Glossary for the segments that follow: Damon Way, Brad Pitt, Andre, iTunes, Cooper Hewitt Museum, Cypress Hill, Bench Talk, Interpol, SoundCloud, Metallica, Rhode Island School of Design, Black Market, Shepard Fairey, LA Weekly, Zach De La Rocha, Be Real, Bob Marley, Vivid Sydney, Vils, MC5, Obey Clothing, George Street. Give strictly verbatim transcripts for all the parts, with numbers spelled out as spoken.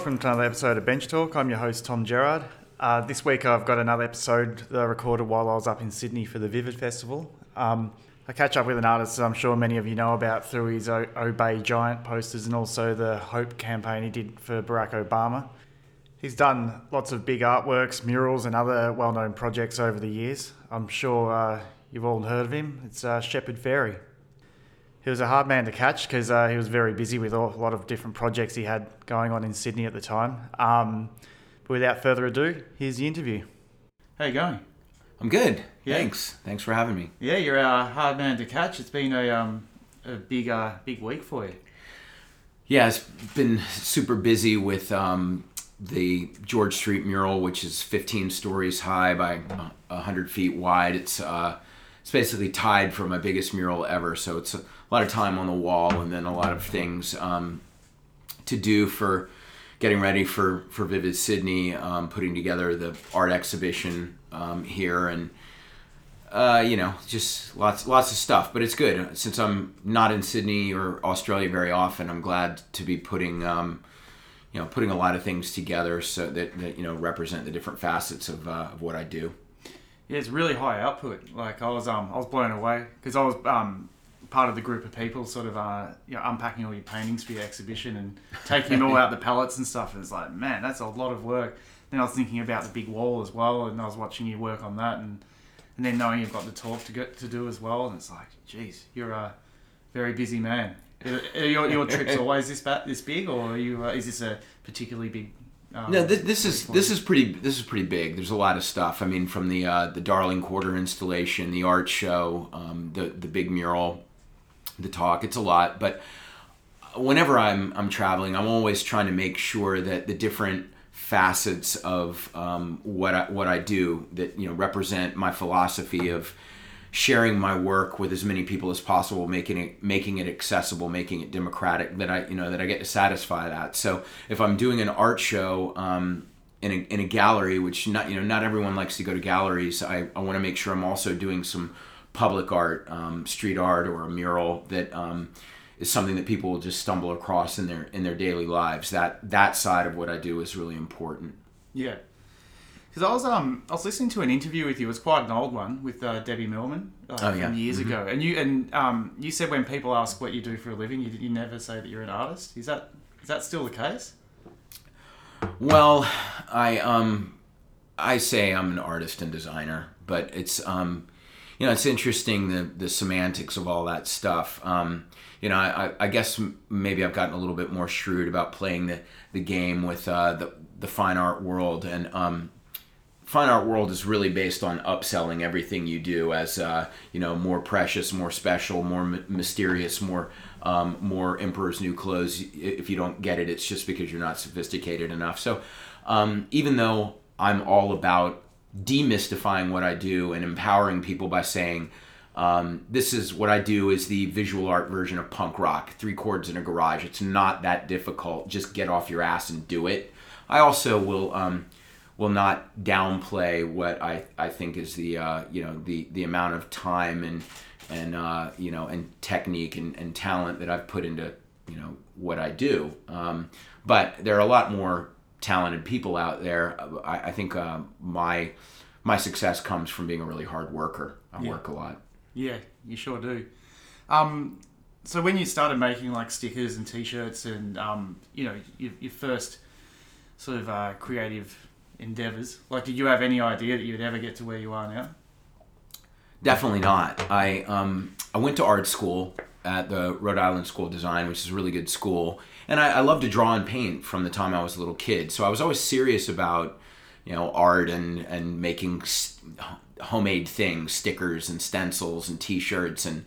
welcome to another episode of Bench Talk. I'm your host, Tom Gerrard. Uh, this week I've got another episode that I recorded while I was up in Sydney for the Vivid Festival. Um, I catch up with an artist that I'm sure many of you know about through his o- Obey Giant posters and also the Hope campaign he did for Barack Obama. He's done lots of big artworks, murals and other well-known projects over the years. I'm sure uh, you've all heard of him. It's uh, Shepard Fairey. He was a hard man to catch because uh, he was very busy with a lot of different projects he had going on in Sydney at the time. Um, but without further ado, here's the interview. How you going? I'm good. Yeah. Thanks. Thanks for having me. Yeah, you're a hard man to catch. It's been a um a big uh big week for you. Yeah, it's been super busy with um the George Street mural, which is fifteen stories high by one hundred feet wide. It's uh it's basically tied for my biggest mural ever. So it's a lot of time on the wall and then a lot of things um, to do for getting ready for, for Vivid Sydney, um, putting together the art exhibition um, here and, uh, you know, just lots lots of stuff. But it's good. Since I'm not in Sydney or Australia very often, I'm glad to be putting, um, you know, putting a lot of things together so that, that you know, represent the different facets of, uh, of what I do. Yeah, it's really high output. Like I was, um, I was blown away because I was um, part of the group of people, sort of, uh, you know, unpacking all your paintings for your exhibition and taking them all out the pallets and stuff. And it's like, man, that's a lot of work. Then I was thinking about the big wall as well, and I was watching you work on that, and and then knowing you've got the talk to get to do as well. And it's like, geez, you're a very busy man. Are your your trips always this ba- this big, or are you uh, is this a particularly big? Um, no, this, this is this is pretty this is pretty big. There's a lot of stuff. I mean, from the uh, the Darling Quarter installation, the art show, um, the the big mural, the talk. It's a lot. But whenever I'm I'm traveling, I'm always trying to make sure that the different facets of um, what I, what I do that you know represent my philosophy of sharing my work with as many people as possible, making it making it accessible, making it democratic, that I you know that I get to satisfy that. So if I'm doing an art show um, in a in a gallery, which not you know not everyone likes to go to galleries, I, I want to make sure I'm also doing some public art, um, street art, or a mural that um, is something that people will just stumble across in their in their daily lives. That that side of what I do is really important. Yeah. Because I was um I was listening to an interview with you. It was quite an old one with uh, Debbie Millman uh, oh, yeah. from years mm-hmm. ago. And you and um you said when people ask what you do for a living, you you never say that you're an artist. Is that is that still the case? Well, I um I say I'm an artist and designer, but it's um you know it's interesting the the semantics of all that stuff. Um you know I I guess maybe I've gotten a little bit more shrewd about playing the the game with uh, the the fine art world and um. Fine art world is really based on upselling everything you do as uh, you know more precious, more special, more m- mysterious, more um, more Emperor's New Clothes. If you don't get it, it's just because you're not sophisticated enough. So um, even though I'm all about demystifying what I do and empowering people by saying um, this is what I do is the visual art version of punk rock, three chords in a garage. It's not that difficult. Just get off your ass and do it. I also will. Um, will not downplay what I, I think is the uh, you know the, the amount of time and and uh, you know and technique and, and talent that I've put into you know what I do. Um, but there are a lot more talented people out there. I, I think uh, my my success comes from being a really hard worker. I yeah. work a lot. Yeah, you sure do. Um, so when you started making like stickers and T-shirts and um, you know your, your first sort of uh, creative endeavors, like did you have any idea that you'd ever get to where you are now? Definitely not. I um I went to art school at the Rhode Island School of Design, which is a really good school, and I, I loved to draw and paint from the time I was a little kid. So I was always serious about you know art and and making st- homemade things, stickers and stencils and T-shirts, and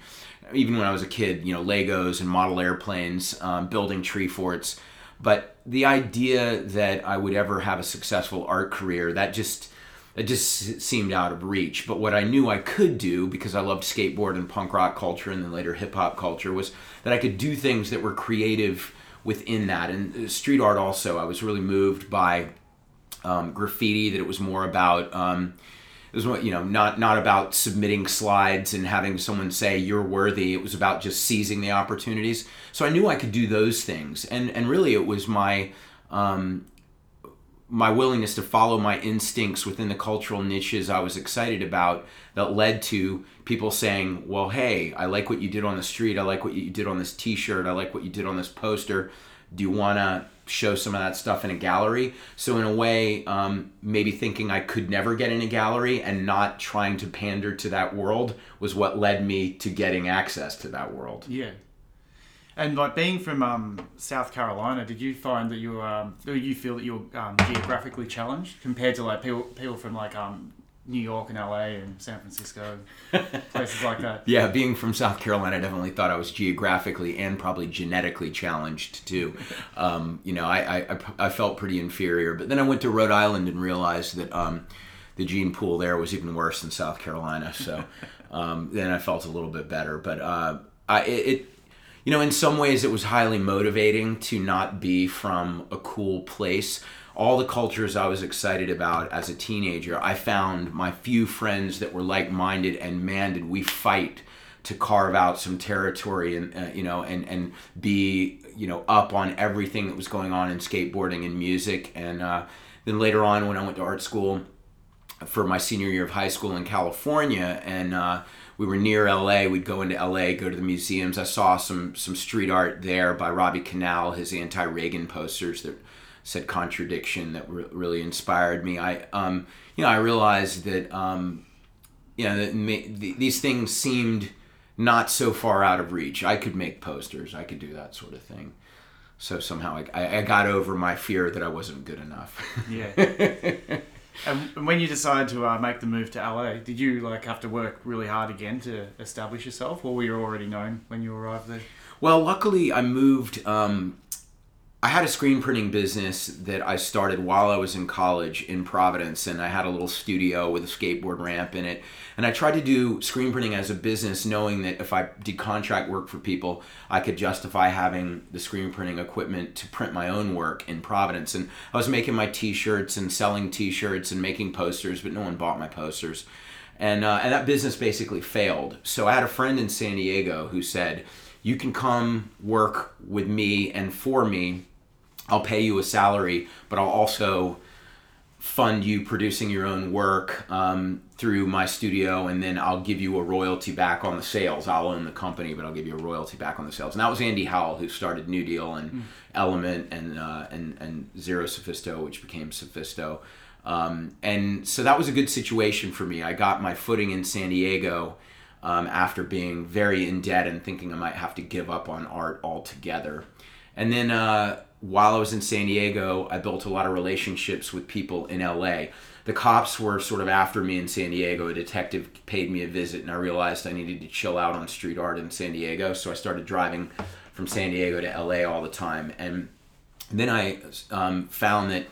even when I was a kid, you know Legos and model airplanes, um, building tree forts. But the idea that I would ever have a successful art career, that just that just seemed out of reach. But what I knew I could do, because I loved skateboard and punk rock culture and then later hip hop culture, was that I could do things that were creative within that. And street art also, I was really moved by um, graffiti, that it was more about... Um, It was you know not not about submitting slides and having someone say you're worthy. It was about just seizing the opportunities. So I knew I could do those things, and and really it was my um, my willingness to follow my instincts within the cultural niches I was excited about that led to people saying, well, hey, I like what you did on the street. I like what you did on this T-shirt. I like what you did on this poster. Do you want to show some of that stuff in a gallery? So in a way, um, maybe thinking I could never get in a gallery and not trying to pander to that world was what led me to getting access to that world. Yeah. And like being from um, South Carolina, did you find that you um, or you feel that you were um, geographically challenged compared to like people people from like um, New York and L A and San Francisco, places like that? Yeah, being from South Carolina, I definitely thought I was geographically and probably genetically challenged too. Um, you know, I, I I felt pretty inferior. But then I went to Rhode Island and realized that um, the gene pool there was even worse than South Carolina. So um, then I felt a little bit better. But uh, I it. it You know, in some ways it was highly motivating to not be from a cool place. All the cultures I was excited about as a teenager, I found my few friends that were like-minded, and man, did we fight to carve out some territory and, uh, you know, and, and be, you know, up on everything that was going on in skateboarding and music. And uh, then later on when I went to art school for my senior year of high school in California, and uh, we were near L A, we'd go into L A, go to the museums. I saw some some street art there by Robbie Canal, his anti-Reagan posters that said contradiction, that re- really inspired me. I um you know I realized that um you know that ma- th- these things seemed not so far out of reach. I could make posters, I could do that sort of thing. So somehow I I got over my fear that I wasn't good enough. Yeah. And when you decided to uh, make the move to L A, did you like have to work really hard again to establish yourself, or were you already known when you arrived there? Well, luckily I moved, um, I had a screen printing business that I started while I was in college in Providence, and I had a little studio with a skateboard ramp in it. And I tried to do screen printing as a business, knowing that if I did contract work for people, I could justify having the screen printing equipment to print my own work in Providence. And I was making my t-shirts and selling t-shirts and making posters, but no one bought my posters. And, uh, and that business basically failed. So I had a friend in San Diego who said, you can come work with me and for me. I'll pay you a salary, but I'll also fund you producing your own work um, through my studio, and then I'll give you a royalty back on the sales. I'll own the company, but I'll give you a royalty back on the sales. And that was Andy Howell, who started New Deal and mm. Element and, uh, and and Zero Sophisto, which became Sophisto. Um, and so that was a good situation for me. I got my footing in San Diego um, after being very in debt and thinking I might have to give up on art altogether. And then uh, while I was in San Diego, I built a lot of relationships with people in L A. The cops were sort of after me in San Diego. A detective paid me a visit, and I realized I needed to chill out on street art in San Diego. So I started driving from San Diego to L A all the time. And then I um, found that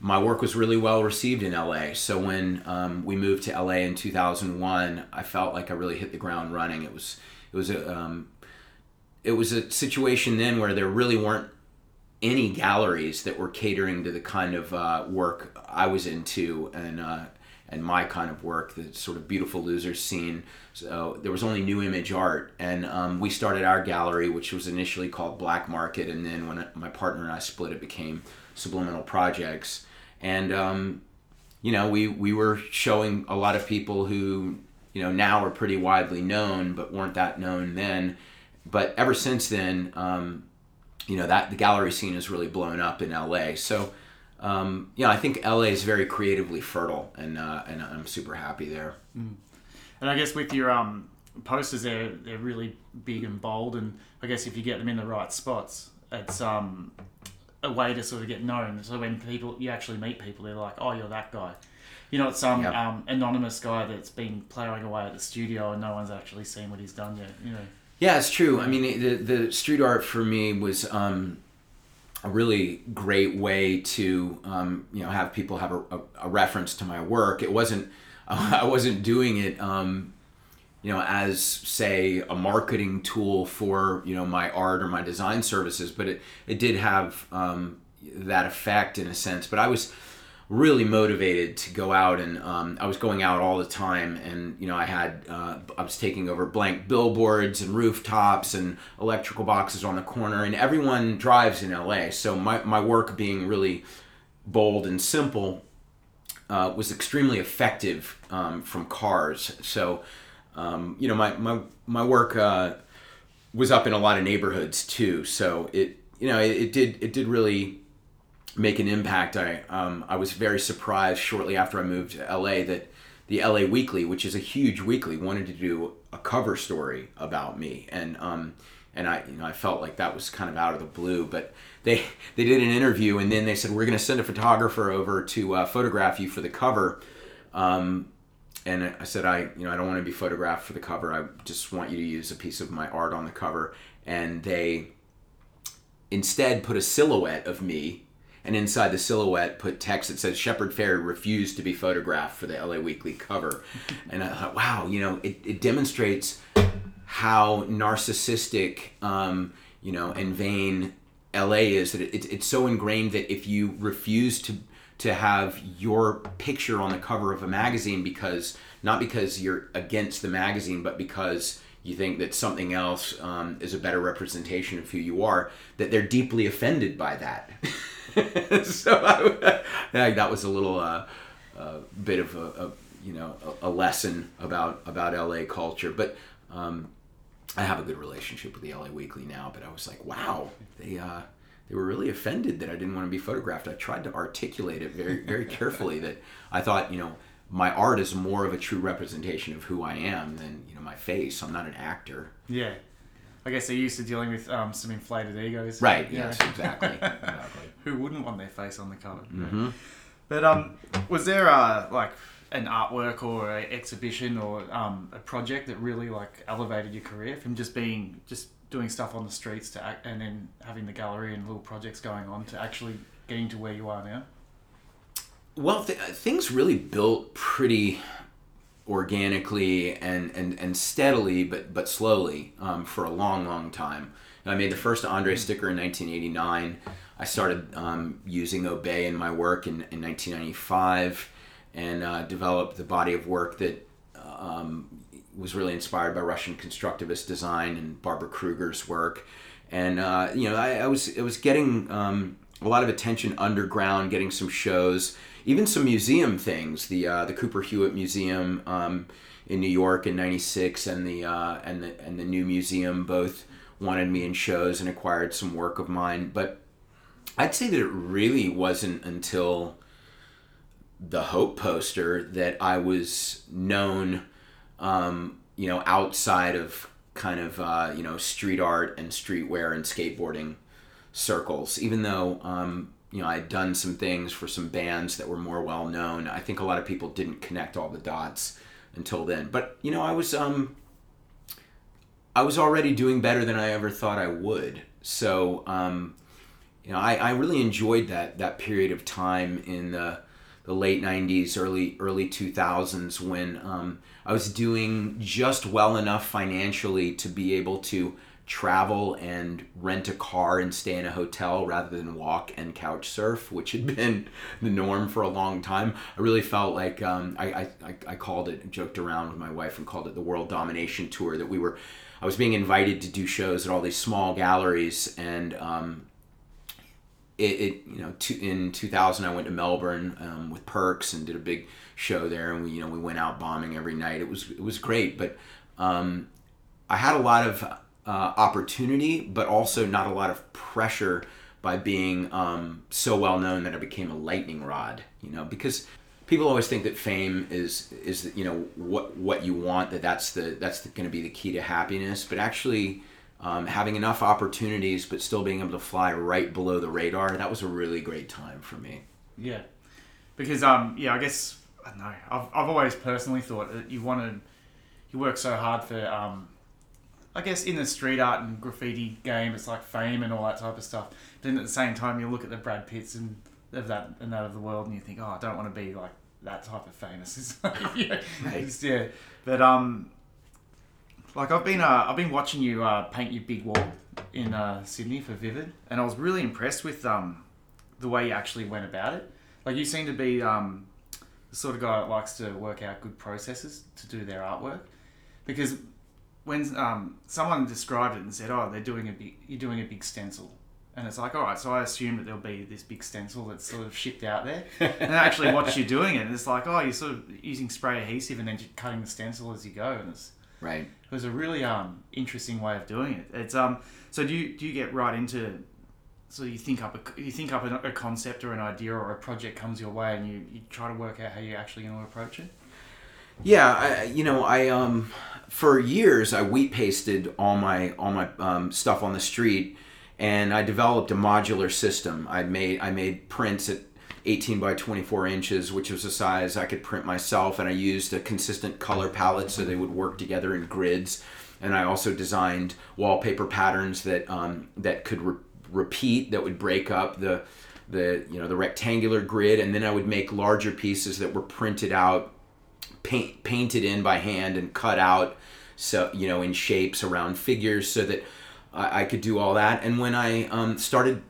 my work was really well received in L A. So when um, we moved to L A in two thousand one, I felt like I really hit the ground running. It was, it was a... Um, It was a situation then where there really weren't any galleries that were catering to the kind of uh, work I was into and uh, and my kind of work, the sort of beautiful loser scene. So there was only New Image Art, and um, we started our gallery, which was initially called Black Market, and then when my partner and I split, it became Subliminal Projects. And um, you know, we we were showing a lot of people who you know now are pretty widely known, but weren't that known then. But ever since then, um, you know, that the gallery scene has really blown up in L A. So, um, you know, I think L A is very creatively fertile, and uh, and I'm super happy there. Mm. And I guess with your um, posters, they're they're really big and bold, and I guess if you get them in the right spots, it's um, a way to sort of get known. So when people you actually meet people, they're like, oh, you're that guy. You're not some yep. um, anonymous guy that's been plowing away at the studio and no one's actually seen what he's done yet, you know. Yeah, it's true. I mean, the the street art for me was um, a really great way to um, you know have people have a, a, a reference to my work. It wasn't I wasn't doing it um, you know as say a marketing tool for you know my art or my design services, but it it did have um, that effect in a sense. But I was really motivated to go out, and um, I was going out all the time, and you know I had uh, I was taking over blank billboards and rooftops and electrical boxes on the corner, and everyone drives in L A, so my, my work being really bold and simple uh, was extremely effective um, from cars. So um, you know my my, my work uh, was up in a lot of neighborhoods too, so it you know it, it did it did really make an impact. I um, I was very surprised shortly after I moved to L A that the L A Weekly, which is a huge weekly, wanted to do a cover story about me, and um and I you know I felt like that was kind of out of the blue. But they they did an interview, and then they said, we're going to send a photographer over to uh, photograph you for the cover. Um, and I said, I you know I don't want to be photographed for the cover. I just want you to use a piece of my art on the cover. And they instead put a silhouette of me. And inside the silhouette, put text that says, Shepard Fairey refused to be photographed for the L A Weekly cover. And I thought, wow, you know, it, it demonstrates how narcissistic, um, you know, and vain L A is. That it, it, it's so ingrained that if you refuse to to have your picture on the cover of a magazine, because not because you're against the magazine, but because you think that something else um, is a better representation of who you are, that they're deeply offended by that. So I, I, that was a little uh, uh, bit of a, a you know a, a lesson about about L A culture. But um, I have a good relationship with the L A Weekly now. But I was like, wow, they uh, they were really offended that I didn't want to be photographed. I tried to articulate it very very carefully that I thought you know my art is more of a true representation of who I am than you know my face. I'm not an actor. Yeah. I guess they're used to dealing with um, some inflated egos. Right, yes, exactly. exactly. Who wouldn't want their face on the cover? Mm-hmm. But um, was there uh, like an artwork or an exhibition or um, a project that really like elevated your career from just being just doing stuff on the streets to act, and then having the gallery and little projects going on to actually getting to where you are now? Well, th- things really built pretty organically and, and, and steadily, but but slowly um, for a long, long time. And I made the first Andre sticker in nineteen eighty-nine. I started um, using Obey in my work in, in nineteen ninety-five and uh, developed the body of work that um, was really inspired by Russian constructivist design and Barbara Kruger's work. And, uh, you know, I, I was it was getting um, a lot of attention underground, getting some shows, even some museum things, the uh, the Cooper Hewitt Museum um, in New York in ninety-six and the uh, and the and the New Museum both wanted me in shows and acquired some work of mine. But I'd say that it really wasn't until the Hope poster that I was known, um, you know, outside of kind of uh, you know street art and streetwear and skateboarding circles, even though. Um, You know, I had done some things for some bands that were more well known. I think a lot of people didn't connect all the dots until then. But you know, I was um, I was already doing better than I ever thought I would. So um, you know, I, I really enjoyed that that period of time in the the late nineties, early early two thousands, when um, I was doing just well enough financially to be able to travel and rent a car and stay in a hotel rather than walk and couch surf, which had been the norm for a long time. I really felt like um, I, I I called it, joked around with my wife and called it the world domination tour, that we were, I was being invited to do shows at all these small galleries. And um, it, it, you know, to, in two thousand I went to Melbourne um, with Perks and did a big show there, and we, you know, we went out bombing every night. It was, it was great, but um, I had a lot of Uh, opportunity, but also not a lot of pressure by being um, so well known that I became a lightning rod. You know, because people always think that fame is is you know what what you want, that that's the that's going to be the key to happiness. But actually, um, having enough opportunities but still being able to fly right below the radar, that was a really great time for me. Yeah, because um yeah I guess I don't know I've I've always personally thought that you wanted you work so hard for um. I guess in the street art and graffiti game, it's like fame and all that type of stuff. But then at the same time, you look at the Brad Pitts and of that and that of the world, and you think, oh, I don't want to be like that type of famous. It's like, yeah, right. It's, yeah. But um, like I've been uh, I've been watching you uh, paint your big wall in uh, Sydney for Vivid, and I was really impressed with um the way you actually went about it. Like, you seem to be um, the sort of guy that likes to work out good processes to do their artwork. Because when um, someone described it and said, oh, they're doing a big, you're doing a big stencil. And it's like, all right, so I assume that there'll be this big stencil that's sort of shipped out there. And actually watch you doing it. And it's like, oh, you're sort of using spray adhesive and then just cutting the stencil as you go. And it's... Right. It was a really um, interesting way of doing it. It's um. So do you do you get right into? So you think up a you think up a, a concept or an idea or a project comes your way, and you, you try to work out how you're actually going to approach it. Yeah, I, you know, I um for years I wheat pasted all my all my um, stuff on the street, and I developed a modular system. I made I made prints at eighteen by twenty-four inches, which was a size I could print myself, and I used a consistent color palette so they would work together in grids. And I also designed wallpaper patterns that um, that could re- repeat, that would break up the the you know the rectangular grid, and then I would make larger pieces that were printed out, paint, painted in by hand and cut out, so you know in shapes around figures, so that I, I could do all that. And when I um, started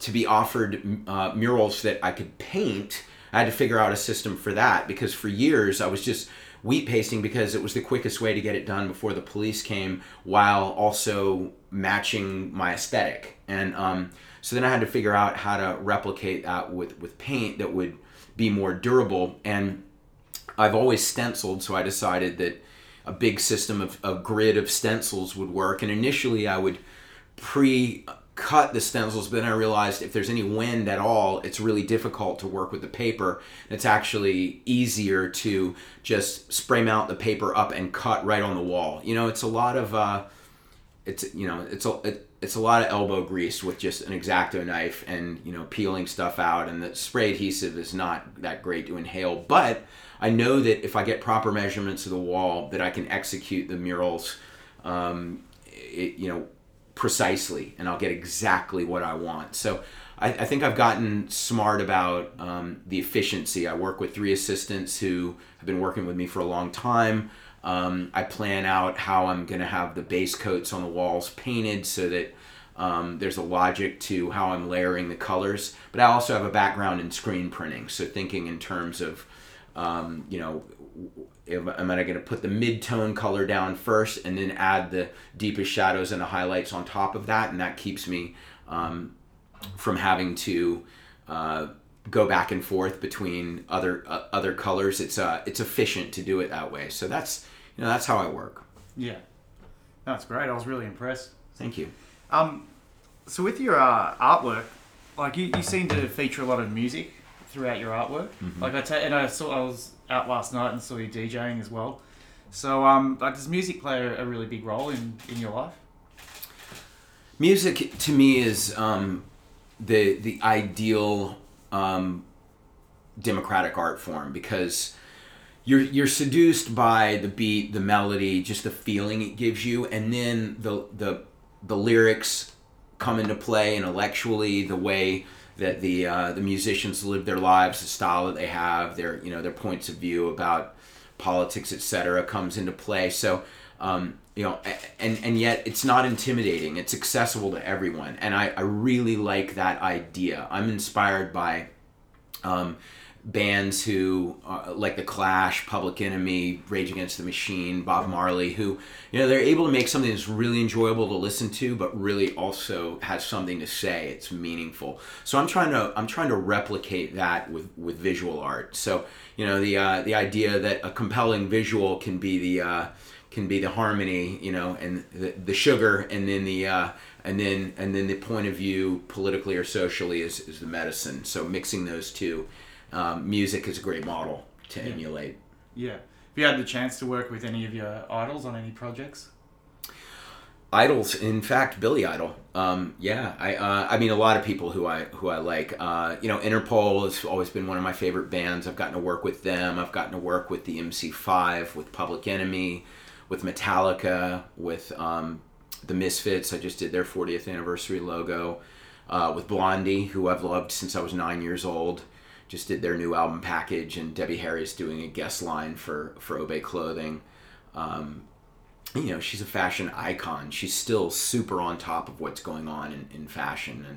to be offered uh, murals that I could paint, I had to figure out a system for that, because for years I was just wheat pasting because it was the quickest way to get it done before the police came, while also matching my aesthetic. And um, so then I had to figure out how to replicate that with, with paint that would be more durable. And I've always stenciled, so I decided that a big system of a grid of stencils would work. And initially I would pre... cut the stencils, but then I realized if there's any wind at all, it's really difficult to work with the paper. It's actually easier to just spray mount the paper up and cut right on the wall. You know, it's a lot of uh, it's you know it's a it, it's a lot of elbow grease with just an X-Acto knife and you know peeling stuff out, and the spray adhesive is not that great to inhale. But I know that if I get proper measurements of the wall, that I can execute the murals, um, it, you know. precisely, and I'll get exactly what I want. So I, I think I've gotten smart about um, the efficiency. I work with three assistants who have been working with me for a long time. Um, I plan out how I'm going to have the base coats on the walls painted so that um, there's a logic to how I'm layering the colors. But I also have a background in screen printing, so thinking in terms of, um, you know, am I going to put the mid-tone color down first and then add the deepest shadows and the highlights on top of that? And that keeps me um, from having to uh, go back and forth between other uh, other colors. It's uh, it's efficient to do it that way. So that's you know that's how I work. Yeah, that's great. I was really impressed. Thank you. Um, so with your uh, artwork, like you, you seem to feature a lot of music throughout your artwork. Mm-hmm. Like I ta- and I saw I was out last night and saw you DJing as well. So, um, like, does music play a really big role in, in your life? Music to me is um, the the ideal um, democratic art form, because you're you're seduced by the beat, the melody, just the feeling it gives you, and then the the the lyrics come into play intellectually, the way that the uh, the musicians live their lives, the style that they have, their you know their points of view about politics, et cetera, comes into play. So um, you know, and and yet it's not intimidating. It's accessible to everyone, and I, I really like that idea. I'm inspired by um, bands who uh, like The Clash, Public Enemy, Rage Against the Machine, Bob Marley, who you know they're able to make something that's really enjoyable to listen to, but really also has something to say. It's meaningful. So I'm trying to I'm trying to replicate that with, with visual art. So you know the uh, the idea that a compelling visual can be the uh, can be the harmony, you know, and the, the sugar, and then the uh, and then and then the point of view politically or socially is, is the medicine. So mixing those two. Um, music is a great model to yeah. emulate. Yeah. Have you had the chance to work with any of your idols on any projects? Idols, in fact, Billy Idol. Um, yeah, I uh, I mean a lot of people who I who I like. Uh, you know, Interpol has always been one of my favorite bands. I've gotten to work with them. I've gotten to work with the M C five, with Public Enemy, with Metallica, with um, the Misfits. I just did their fortieth anniversary logo. Uh, with Blondie, who I've loved since I was nine years old. Just did their new album package, and Debbie Harry's doing a guest line for, for Obey clothing. Um, you know, she's a fashion icon. She's still super on top of what's going on in, in fashion, and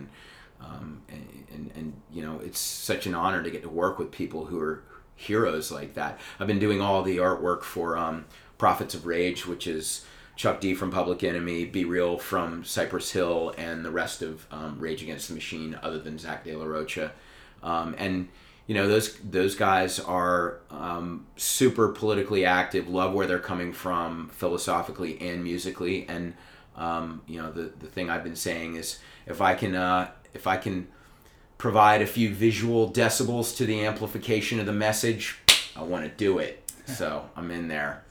Um, and, and, and, you know, it's such an honor to get to work with people who are heroes like that. I've been doing all the artwork for um, Prophets of Rage, which is Chuck D from Public Enemy, Be Real from Cypress Hill, and the rest of um, Rage Against the Machine, other than Zach De La Rocha. Um, and, you know, those those guys are um, super politically active, love where they're coming from philosophically and musically. And, um, you know, the, the thing I've been saying is if I can... Uh, If I can provide a few visual decibels to the amplification of the message, I want to do it. So I'm in there.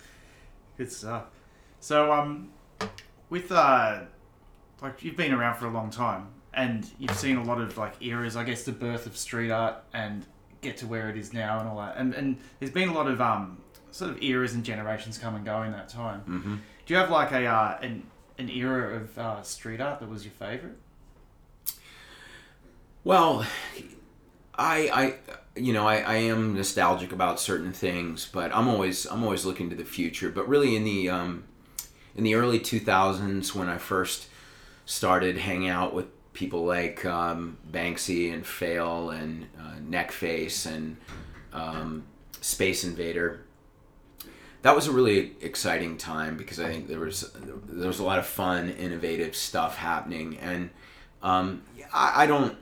Good stuff. So um, with uh, like you've been around for a long time, and you've seen a lot of like eras. I guess the birth of street art and get to where it is now, and all that. And and there's been a lot of um sort of eras and generations come and go in that time. Mm-hmm. Do you have like a uh, an an era of uh, street art that was your favorite? Well, I, I, you know, I, I am nostalgic about certain things, but I'm always, I'm always looking to the future. But really, in the, um, in the early two thousands, when I first started hanging out with people like um, Banksy and Fail and uh, Neckface and um, Space Invader, that was a really exciting time because I think there was there was a lot of fun, innovative stuff happening, and um, I, I don't.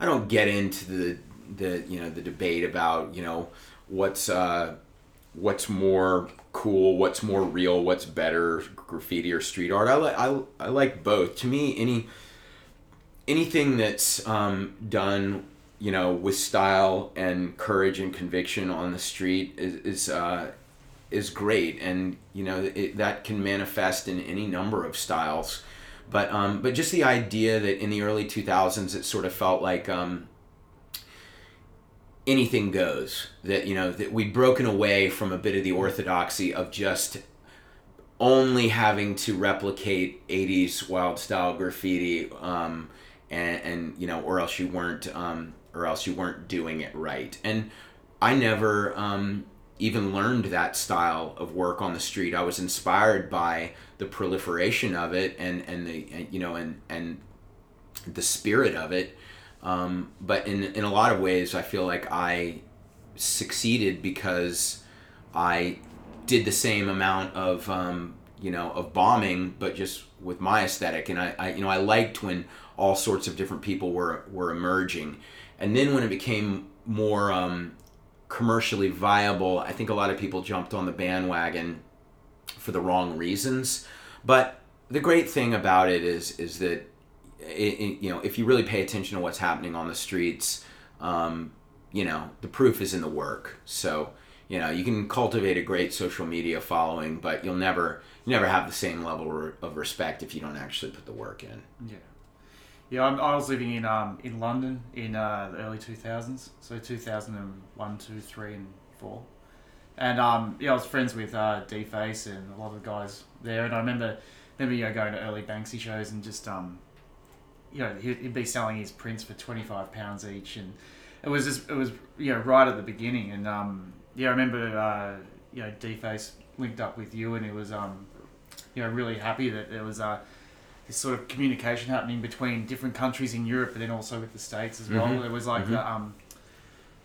I don't get into the the you know the debate about you know what's uh, what's more cool, what's more real, what's better, graffiti or street art. I like I, I like both. To me, any anything that's um, done you know with style and courage and conviction on the street is is uh, is great, and you know it, that can manifest in any number of styles. But um, but just the idea that in the early two thousands it sort of felt like um, anything goes. That you know that we'd broken away from a bit of the orthodoxy of just only having to replicate eighties wild style graffiti, um, and, and you know, or else you weren't, um, or else you weren't doing it right. And I never um, even learned that style of work on the street. I was inspired by the proliferation of it and and the and, you know and and the spirit of it, um, but in in a lot of ways I feel like I succeeded because I did the same amount of um, you know of bombing, but just with my aesthetic. And I, I you know I liked when all sorts of different people were were emerging, and then when it became more um, commercially viable, I think a lot of people jumped on the bandwagon for the wrong reasons. But the great thing about it is is that it, it, you know if you really pay attention to what's happening on the streets, um, you know the proof is in the work. So you know you can cultivate a great social media following, but you'll never you never have the same level of respect if you don't actually put the work in. Yeah, yeah. I'm, I was living in um in London in uh, the early two thousands, so two thousand one, two, three, and four. And um, yeah, I was friends with uh, D Face and a lot of the guys there, and I remember, remember you know, going to early Banksy shows and just um, you know, he'd, he'd be selling his prints for twenty five pounds each, and it was just it was you know right at the beginning, and um, yeah, I remember uh, you know D Face linked up with you, and it was um, you know really happy that there was uh, this sort of communication happening between different countries in Europe, but then also with the States as well. Mm-hmm. It was like mm-hmm. the, um.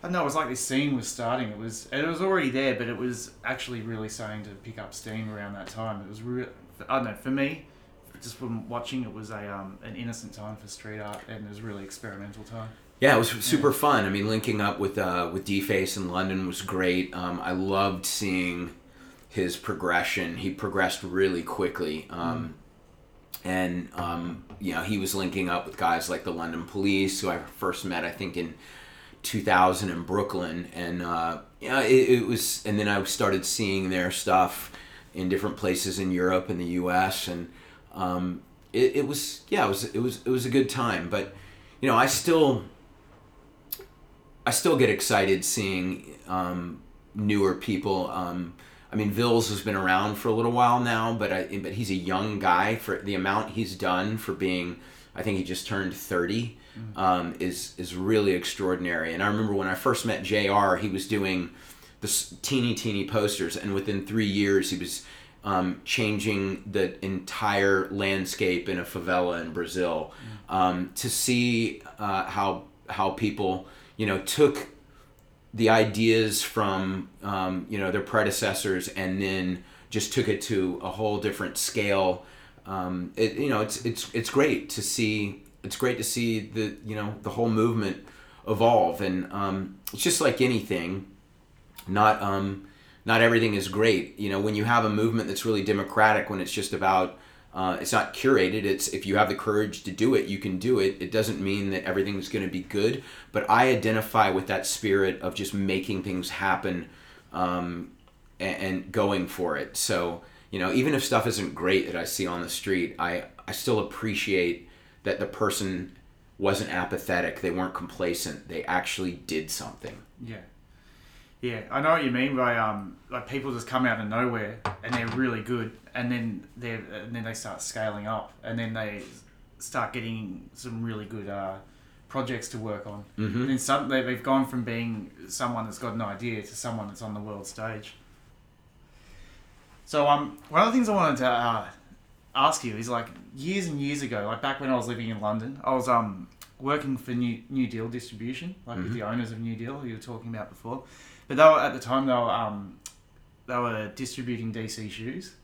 I don't know, it was like this scene was starting. It was it was already there, but it was actually really starting to pick up steam around that time. It was really, I don't know, for me, just from watching, it was a um, an innocent time for street art, and it was a really experimental time. Yeah, it was super yeah. fun. I mean, linking up with uh, with D Face in London was great. Um, I loved seeing his progression. He progressed really quickly. Um, mm. And, um, you know, he was linking up with guys like the London Police, who I first met, I think, in two thousand in Brooklyn, and uh, yeah, it, it was. And then I started seeing their stuff in different places in Europe and the U S, and um, it, it was yeah, it was it was it was a good time. But you know, I still I still get excited seeing um, newer people. Um, I mean, Vils has been around for a little while now, but I, but he's a young guy for the amount he's done for being. I think he just turned thirty. Um, is is really extraordinary. And I remember when I first met J R, he was doing the teeny teeny posters, and within three years he was um, changing the entire landscape in a favela in Brazil. Um, to see uh, how how people, you know, took the ideas from um, you know, their predecessors and then just took it to a whole different scale. Um, it, you know, it's it's it's great to see. It's great to see the you know the whole movement evolve, and um, it's just like anything. Not um, not everything is great. You know, when you have a movement that's really democratic, when it's just about uh, it's not curated. It's if you have the courage to do it, you can do it. It doesn't mean that everything's going to be good, but I identify with that spirit of just making things happen um, and, and going for it. So you know, even if stuff isn't great that I see on the street, I I still appreciate that the person wasn't apathetic. They weren't complacent. They actually did something. Yeah. Yeah, I know what you mean by um, like people just come out of nowhere and they're really good, and then they and then they start scaling up, and then they start getting some really good uh, projects to work on. Mm-hmm. And then some they've gone from being someone that's got an idea to someone that's on the world stage. So um, one of the things I wanted to uh, ask you is, like, years and years ago, like back when I was living in London, I was um working for New New Deal Distribution, like mm-hmm. with the owners of New Deal who you were talking about before. But they were, at the time, they were um, they were distributing D C shoes,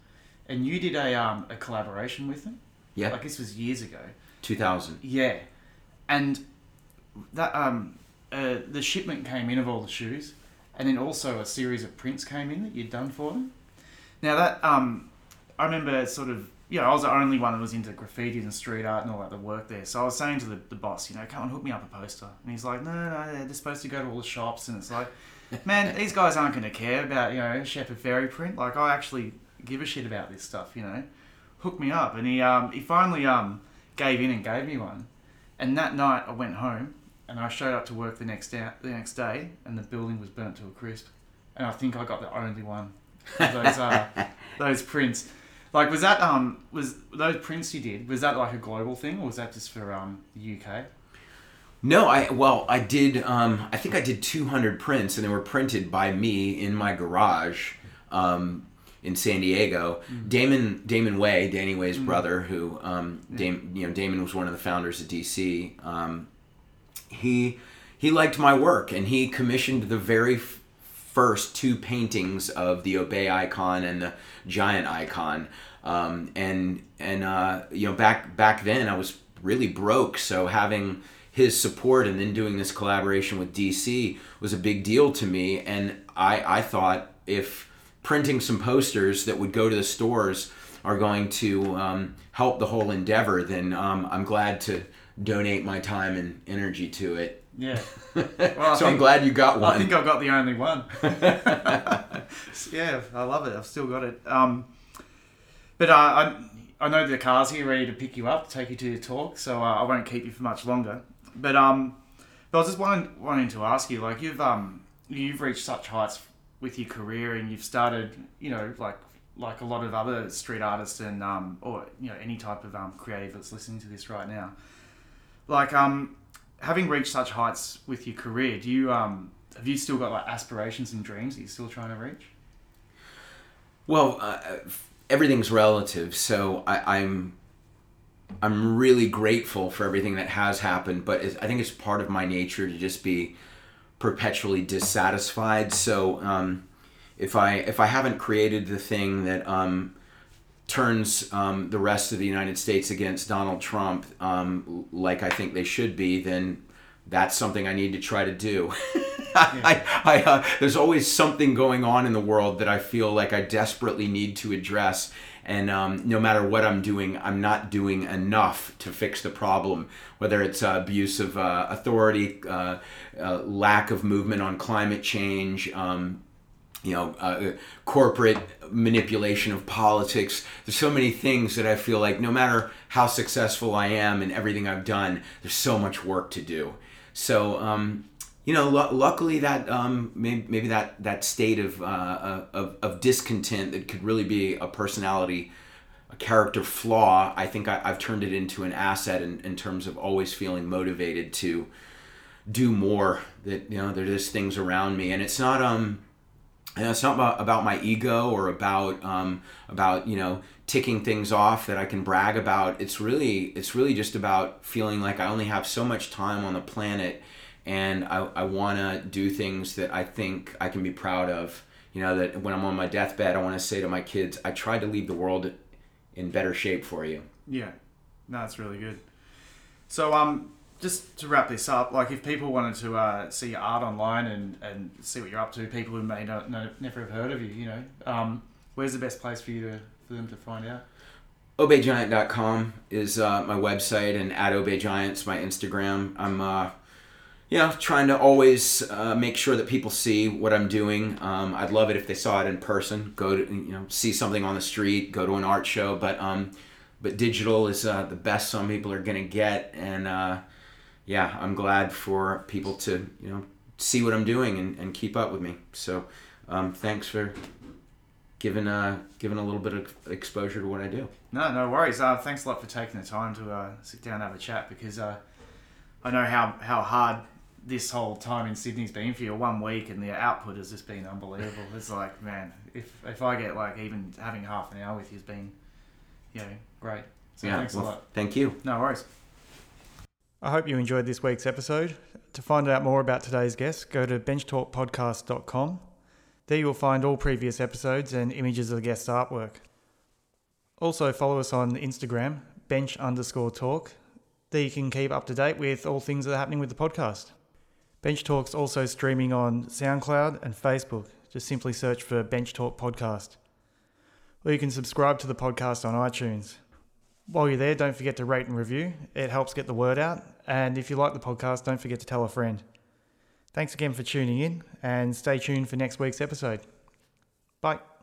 and you did a um, a collaboration with them. Yeah, like this was years ago. two thousand Yeah, and that um uh, the shipment came in of all the shoes, and then also a series of prints came in that you'd done for them. Now that um I remember sort of yeah you know, I was the only one that was into graffiti and street art and all that the work there. So I was saying to the, the boss, you know, come on, hook me up a poster, and he's like, no, no, no, they're supposed to go to all the shops, and it's like. Man, these guys aren't going to care about, you know, Shepard Fairey print. Like, I actually give a shit about this stuff, you know. Hook me up. And he um, he finally um, gave in and gave me one. And that night, I went home, and I showed up to work the next day, the next day and the building was burnt to a crisp. And I think I got the only one of those, uh, those prints. Like, was that, um, was those prints you did, was that like a global thing, or was that just for um, the U K? No, I well, I did. Um, I think I did two hundred prints, and they were printed by me in my garage um, in San Diego. Mm-hmm. Damon Damon Way, Danny Way's mm-hmm. brother, who um, yeah. Dam, you know, Damon was one of the founders of D C. Um, he he liked my work, and he commissioned the very f- first two paintings of the Obey icon and the Giant icon. Um, and and uh, you know, back back then I was really broke, so having his support and then doing this collaboration with D C was a big deal to me. And I, I thought if printing some posters that would go to the stores are going to um, help the whole endeavor, then um, I'm glad to donate my time and energy to it. Yeah. Well, so think, I'm glad you got one. I think I've got the only one. Yeah, I love it. I've still got it. Um, but uh, I, I know the car's here ready to pick you up, to take you to your talk, so uh, I won't keep you for much longer. But um, but I was just wanting, wanting to ask you, like, you've um, you've reached such heights with your career, and you've started, you know, like like a lot of other street artists and um, or you know, any type of um creative that's listening to this right now. Like um, having reached such heights with your career, do you um, have you still got like aspirations and dreams that you're still trying to reach? Well, uh, everything's relative, so I, I'm. I'm really grateful for everything that has happened, but it's, I think it's part of my nature to just be perpetually dissatisfied. So um, if I if I haven't created the thing that um, turns um, the rest of the United States against Donald Trump, um, like I think they should be, then that's something I need to try to do. I, I, uh, there's always something going on in the world that I feel like I desperately need to address. And um, no matter what I'm doing, I'm not doing enough to fix the problem, whether it's uh, abuse of uh, authority, uh, uh, lack of movement on climate change, um, you know, uh, corporate manipulation of politics. There's so many things that I feel like no matter how successful I am and everything I've done, there's so much work to do. So, um, you know, l- luckily that um, maybe, maybe that that state of, uh, of of discontent that could really be a personality, a character flaw. I think I, I've turned it into an asset in, in terms of always feeling motivated to do more. That you know, there's things around me, and it's not um, And it's not about, about my ego or about um, about you know ticking things off that I can brag about. It's really it's really just about feeling like I only have so much time on the planet, and I I want to do things that I think I can be proud of. You know, that when I'm on my deathbed, I want to say to my kids, I tried to leave the world in better shape for you. Yeah, no, that's really good. So um. Just to wrap this up, like if people wanted to uh, see your art online and, and see what you're up to, people who may not know, never have heard of you, you know, um, where's the best place for you to for them to find out? obey giant dot com is uh, my website, and at obeygiant's my Instagram. I'm uh, you know trying to always uh, make sure that people see what I'm doing. Um, I'd love it if they saw it in person. Go to you know see something on the street, go to an art show, but um, but digital is uh, the best some people are gonna get, and. Uh, Yeah, I'm glad for people to, you know, see what I'm doing and, and keep up with me. So, um, thanks for giving uh giving a little bit of exposure to what I do. No, no worries. Uh, thanks a lot for taking the time to uh, sit down and have a chat, because uh, I know how, how hard this whole time in Sydney's been for you. One week and the output has just been unbelievable. It's like, man, if if I get like even having half an hour with you has been, you know, great. So yeah, thanks well, a lot. Thank you. No worries. I hope you enjoyed this week's episode. To find out more about today's guest, go to bench talk podcast dot com. There you will find all previous episodes and images of the guest's artwork. Also follow us on Instagram, bench underscore talk. There you can keep up to date with all things that are happening with the podcast. Bench Talk's also streaming on SoundCloud and Facebook. Just simply search for Bench Talk Podcast. Or you can subscribe to the podcast on iTunes. While you're there, don't forget to rate and review. It helps get the word out. And if you like the podcast, don't forget to tell a friend. Thanks again for tuning in, and stay tuned for next week's episode. Bye.